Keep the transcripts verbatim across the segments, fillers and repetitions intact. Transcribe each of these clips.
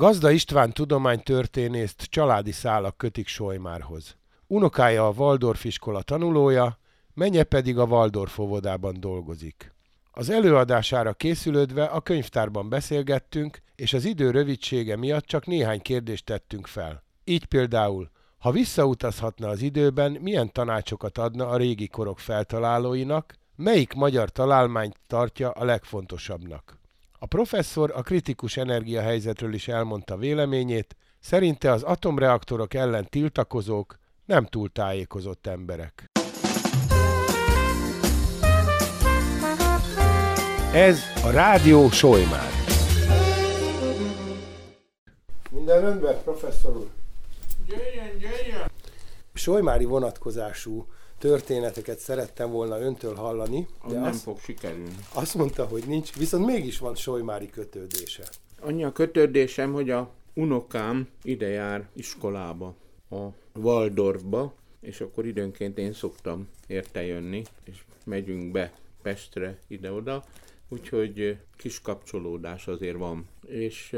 Gazda István tudománytörténészt családi szálak kötik Solymárhoz. Unokája a Waldorf iskola tanulója, menye pedig a Waldorf óvodában dolgozik. Az előadására készülődve a könyvtárban beszélgettünk, és az idő rövidsége miatt csak néhány kérdést tettünk fel. Így például, ha visszautazhatna az időben, milyen tanácsokat adna a régi korok feltalálóinak, melyik magyar találmányt tartja a legfontosabbnak? A professzor a kritikus energiahelyzetről is elmondta véleményét, szerinte az atomreaktorok ellen tiltakozók nem túl tájékozott emberek. Ez a Rádió Solymár. Minden rendben, professzor úr? Gyöjjön, gyöjjön! Solymári vonatkozású történeteket szerettem volna öntől hallani. De nem azt, fog sikerülni. Azt mondta, hogy nincs, viszont mégis van solymári kötődése. Annyi a kötődésem, hogy a unokám ide jár iskolába, a Waldorfba, és akkor időnként én szoktam érte jönni, és megyünk be Pestre ide-oda, úgyhogy kis kapcsolódás azért van. És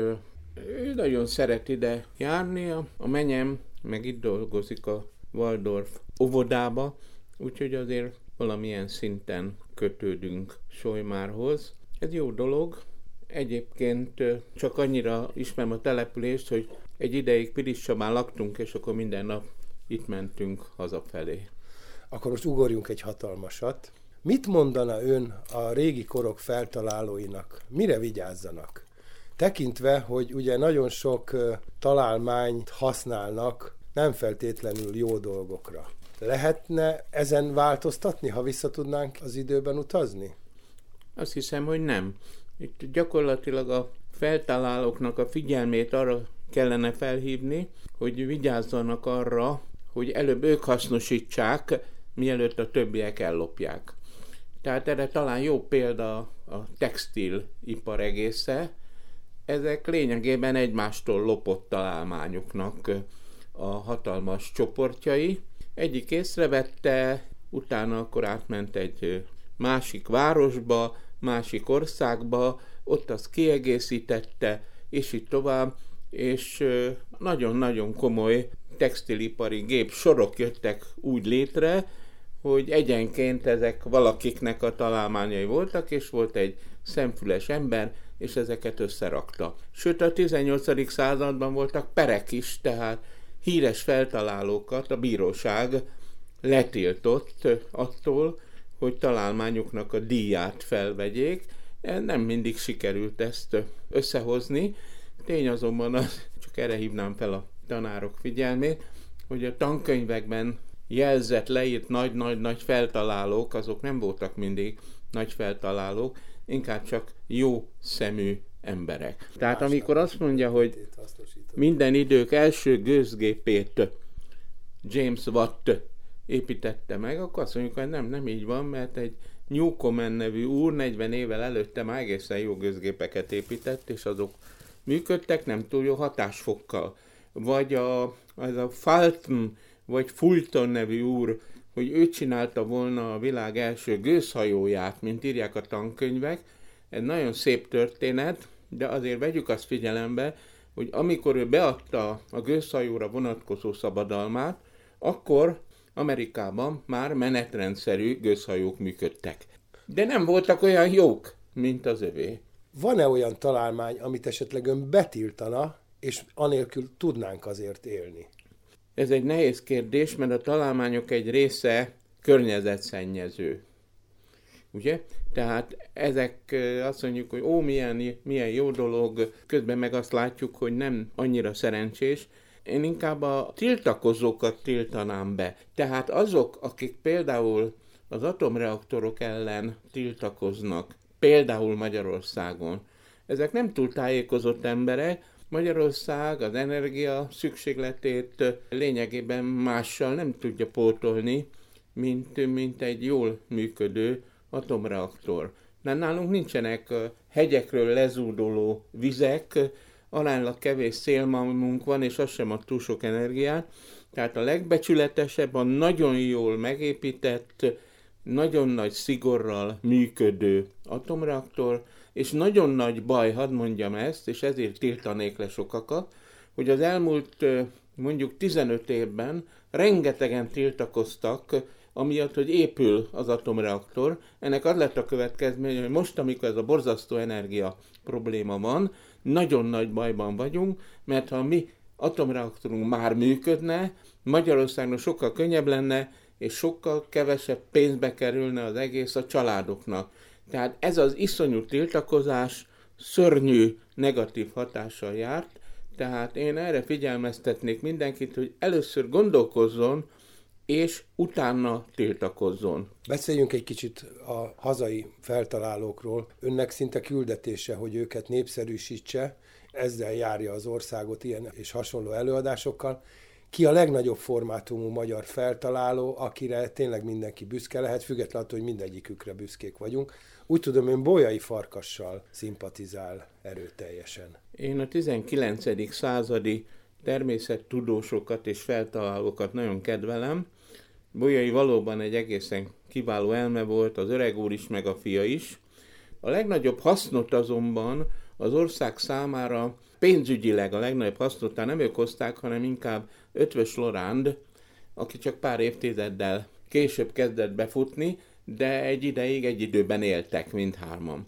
ő nagyon szeret ide járni, a menyem meg itt dolgozik a Waldorf óvodába, úgyhogy azért valamilyen szinten kötődünk Solymárhoz. Ez jó dolog. Egyébként csak annyira ismerem a települést, hogy egy ideig Pirissabán laktunk, és akkor minden nap itt mentünk hazafelé. Akkor most ugorjunk egy hatalmasat. Mit mondana ön a régi korok feltalálóinak? Mire vigyázzanak? Tekintve, hogy ugye nagyon sok találmányt használnak, nem feltétlenül jó dolgokra. Lehetne ezen változtatni, ha visszatudnánk az időben utazni? Azt hiszem, hogy nem. Itt gyakorlatilag a feltalálóknak a figyelmét arra kellene felhívni, hogy vigyázzanak arra, hogy előbb ők hasznosítsák, mielőtt a többiek ellopják. Tehát erre talán jó példa a textilipar egésze. Ezek lényegében egymástól lopott találmányoknak a hatalmas csoportjai. Egyik észrevette, utána akkor átment egy másik városba, másik országba, ott azt kiegészítette, és így tovább, és nagyon-nagyon komoly textilipari gépsorok jöttek úgy létre, hogy egyenként ezek valakiknek a találmányai voltak, és volt egy szemfüles ember, és ezeket összerakta. Sőt, a tizennyolcadik században voltak perek is, tehát híres feltalálókat a bíróság letiltott attól, hogy találmányoknak a díját felvegyék. Nem mindig sikerült ezt összehozni. Tény azonban, az, csak erre hívnám fel a tanárok figyelmét, hogy a tankönyvekben jelzett, leírt nagy-nagy-nagy feltalálók, azok nem voltak mindig nagy feltalálók, inkább csak jó szemű emberek. Tehát amikor azt mondja, hogy minden idők első gőzgépét James Watt építette meg, akkor azt mondjuk, hogy nem, nem így van, mert egy Newcomen nevű úr negyven évvel előtte már egészen jó gőzgépeket épített, és azok működtek nem túl jó hatásfokkal. Vagy a, az a Fulton, vagy Fulton nevű úr, hogy ő csinálta volna a világ első gőzhajóját, mint írják a tankönyvek. Ez nagyon szép történet, de azért vegyük azt figyelembe, hogy amikor ő beadta a gőzhajóra vonatkozó szabadalmát, akkor Amerikában már menetrendszerű gőzhajók működtek. De nem voltak olyan jók, mint az övé. Van-e olyan találmány, amit esetleg ön betiltana, és anélkül tudnánk azért élni? Ez egy nehéz kérdés, mert a találmányok egy része környezetszennyező. Ugye? Tehát ezek azt mondjuk, hogy ó, milyen, milyen jó dolog, közben meg azt látjuk, hogy nem annyira szerencsés. Én inkább a tiltakozókat tiltanám be. Tehát azok, akik például az atomreaktorok ellen tiltakoznak, például Magyarországon, ezek nem túl tájékozott emberek. Magyarország az energia szükségletét lényegében mással nem tudja pótolni, mint, mint egy jól működő atomreaktor. De nálunk nincsenek hegyekről lezúdoló vizek, aránylag kevés szélmalmunk van, és az sem ad túl sok energiát. Tehát a legbecsületesebb, a nagyon jól megépített, nagyon nagy szigorral működő atomreaktor, és nagyon nagy baj, hadd mondjam ezt, és ezért tiltanék le sokakat, hogy az elmúlt mondjuk tizenöt évben rengetegen tiltakoztak, amiatt, hogy épül az atomreaktor. Ennek az lett a következménye, hogy most, amikor ez a borzasztó energia probléma van, nagyon nagy bajban vagyunk, mert ha a mi atomreaktorunk már működne, Magyarországon sokkal könnyebb lenne, és sokkal kevesebb pénzbe kerülne az egész a családoknak. Tehát ez az iszonyú tiltakozás szörnyű negatív hatással járt, tehát én erre figyelmeztetnék mindenkit, hogy először gondolkozzon, és utána tiltakozzon. Beszéljünk egy kicsit a hazai feltalálókról. Önnek szinte küldetése, hogy őket népszerűsítse, ezzel járja az országot ilyen és hasonló előadásokkal. Ki a legnagyobb formátumú magyar feltaláló, akire tényleg mindenki büszke lehet, függetlenül attól, hogy mindegyikükre büszkék vagyunk. Úgy tudom, ön Bolyai Farkassal szimpatizál erőteljesen. Én a tizenkilencedik századi természettudósokat és feltalálókat nagyon kedvelem. Bolyai valóban egy egészen kiváló elme volt, az öreg úr is, meg a fia is. A legnagyobb hasznot azonban az ország számára pénzügyileg a legnagyobb hasznot nem ők hozták, hanem inkább Eötvös Loránd, aki csak pár évtizeddel később kezdett befutni, de egy ideig egy időben éltek mindhárman.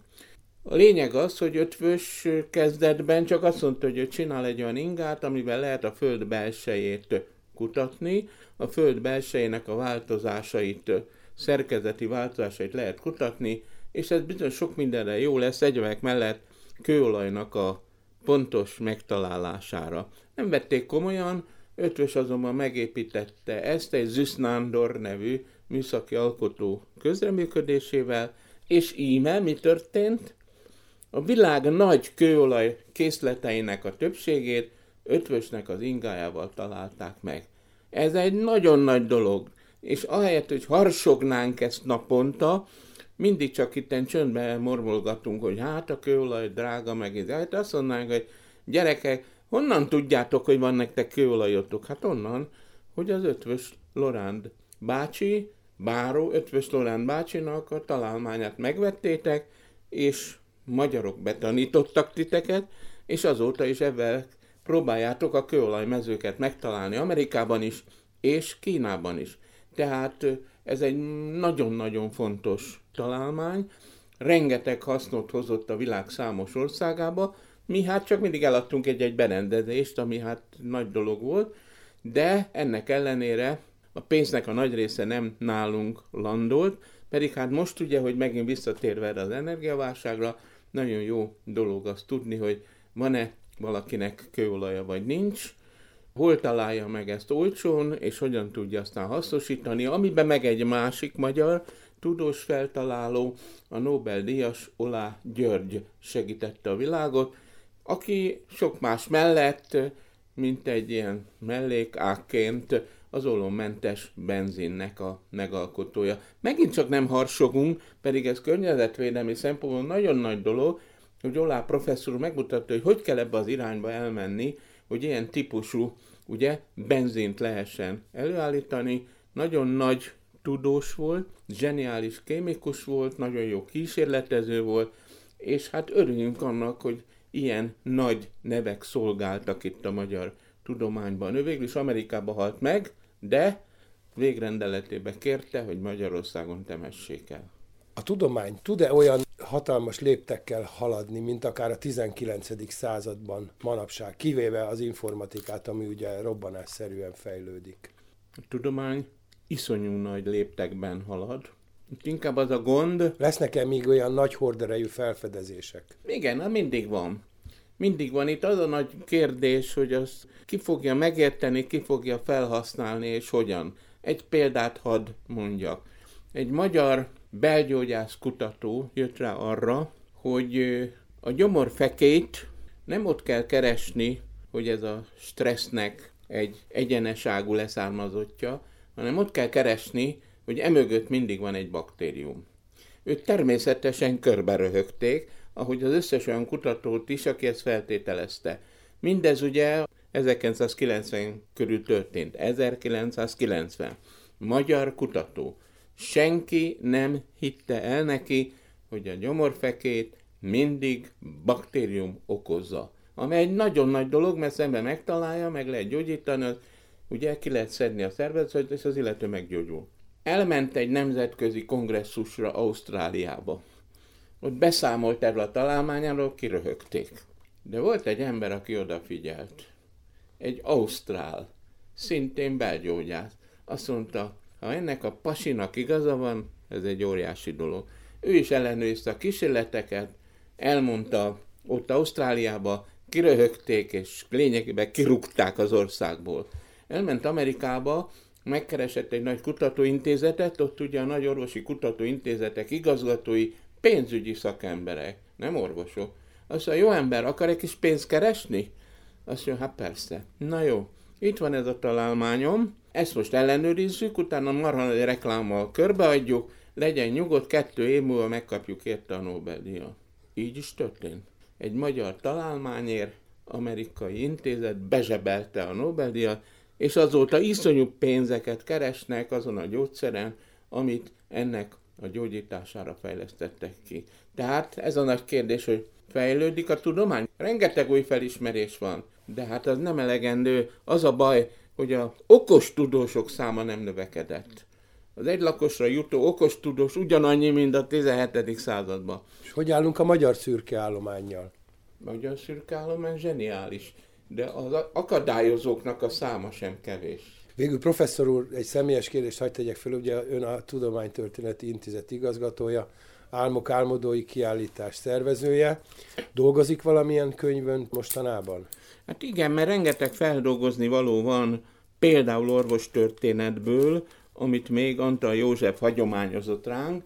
A lényeg az, hogy Eötvös kezdetben csak azt mondta, hogy ő csinál egy olyan ingát, amivel lehet a föld belsejét kutatni, a föld belsejének a változásait, szerkezeti változásait lehet kutatni, és ez bizony sok mindenre jó lesz, egyebek mellett kőolajnak a pontos megtalálására. Nem vették komolyan, Eötvös azonban megépítette ezt egy Züsz Nándor nevű műszaki alkotó közreműködésével, és íme mi történt? A világ nagy kőolaj készleteinek a többségét Eötvösnek az ingájával találták meg. Ez egy nagyon nagy dolog, és ahelyett, hogy harsognánk ezt naponta, mindig csak itten csöndben mormolgatunk, hogy hát a kőolaj drága, meg ez. Hát azt mondanánk, hogy gyerekek, honnan tudjátok, hogy van nektek kőolajotok? Hát onnan, hogy az Eötvös Loránd bácsi, báró Eötvös Loránd bácsinak a találmányát megvettétek, és magyarok betanítottak titeket, és azóta is ebben próbáljátok a kőolajmezőket megtalálni Amerikában is, és Kínában is. Tehát ez egy nagyon-nagyon fontos találmány, rengeteg hasznot hozott a világ számos országába, mi hát csak mindig eladtunk egy-egy berendezést, ami hát nagy dolog volt, de ennek ellenére a pénznek a nagy része nem nálunk landolt, pedig hát most ugye, hogy megint visszatérve erre az energiaválságra, nagyon jó dolog azt tudni, hogy van-e valakinek kőolaja vagy nincs, hol találja meg ezt olcsón, és hogyan tudja aztán hasznosítani, amiben meg egy másik magyar tudós feltaláló, a Nobel-díjas Oláh György segítette a világot, aki sok más mellett, mint egy ilyen mellékákként az olommentes benzinnek a megalkotója. Megint csak nem harsogunk, pedig ez környezetvédelmi szempontból nagyon nagy dolog, hogy Oláh professzor megmutatta, hogy hogy kell ebbe az irányba elmenni, hogy ilyen típusú ugye, benzint lehessen előállítani. Nagyon nagy tudós volt, zseniális kémikus volt, nagyon jó kísérletező volt, és hát örüljünk annak, hogy ilyen nagy nevek szolgáltak itt a magyar tudományban. Ő végül is Amerikába halt meg, de végrendeletében kérte, hogy Magyarországon temessék el. A tudomány tud-e olyan hatalmas léptekkel haladni, mint akár a tizenkilencedik században manapság, kivéve az informatikát, ami ugye robbanásszerűen fejlődik? A tudomány iszonyú nagy léptekben halad. Itt inkább az a gond... Lesznek-e még olyan nagy horderejű felfedezések? Igen, hát mindig van. Mindig van. Itt az a nagy kérdés, hogy azt ki fogja megérteni, ki fogja felhasználni, és hogyan. Egy példát hadd mondjak. Egy magyar belgyógyász kutató jött rá arra, hogy a gyomorfekét nem ott kell keresni, hogy ez a stressznek egy egyeneságú leszármazottja, hanem ott kell keresni, hogy emögött mindig van egy baktérium. Őt természetesen körbe röhögték, ahogy az összes olyan kutatót is, aki ezt feltételezte. Mindez ugye ezerkilencszázkilencven körül történt. ezerkilencszázkilencven. Magyar kutató. Senki nem hitte el neki, hogy a gyomorfekét mindig baktérium okozza. Ami egy nagyon nagy dolog, mert szemben megtalálja, meg lehet gyógyítani, az, ugye ki lehet szedni a szervezetet, és az illető meggyógyul. Elment egy nemzetközi kongresszusra Ausztráliába. Ott beszámolt erről a találmányáról, kiröhögték. De volt egy ember, aki odafigyelt. Egy ausztrál, szintén belgyógyász. Azt mondta, ha ennek a pasinak igaza van, ez egy óriási dolog. Ő is ellenőrizte a kísérleteket, elmondta ott Ausztráliába, kiröhögték, és lényegében kirúgták az országból. Elment Amerikába, megkeresett egy nagy kutatóintézetet, ott ugye a nagy orvosi kutatóintézetek igazgatói, pénzügyi szakemberek, nem orvosok. Azt mondja, jó ember, akar egy kis pénzt keresni? Azt mondja, hát persze. Na jó, itt van ez a találmányom, ezt most ellenőrizzük, utána marha nagy reklámmal körbeadjuk, legyen nyugodt, kettő év múlva megkapjuk érte a Nobel-díjat. Így is történt. Egy magyar találmányért amerikai intézet bezsebelte a Nobel-díjat, és azóta iszonyú pénzeket keresnek azon a gyógyszeren, amit ennek a gyógyítására fejlesztettek ki. Tehát ez a nagy kérdés, hogy fejlődik a tudomány. Rengeteg új felismerés van, de hát az nem elegendő. Az a baj, hogy az okos tudósok száma nem növekedett. Az egy lakosra jutó okos tudós ugyanannyi, mint a tizenhetedik században. És hogy állunk a magyar szürke állománnyal? A magyar szürke állomány zseniális, de az akadályozóknak a száma sem kevés. Végül professzor úr, egy személyes kérdést hadd tegyek föl, ugye ön a Tudománytörténeti Intézet igazgatója, Álmok Álmodói Kiállítás szervezője. Dolgozik valamilyen könyvön mostanában? Hát igen, mert rengeteg feldolgozni való van, például orvostörténetből, amit még Antall József hagyományozott ránk,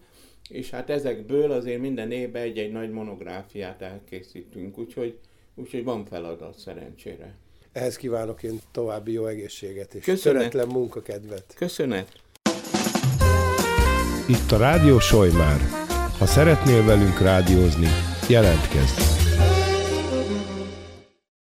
és hát ezekből azért minden évben egy-egy nagy monográfiát elkészítünk, úgyhogy, úgyhogy van feladat szerencsére. Ehhez kívánok én további jó egészséget és töretlen munkakedvet. Köszönet! Itt a Rádió Solymár. Ha szeretnél velünk rádiózni, jelentkezz!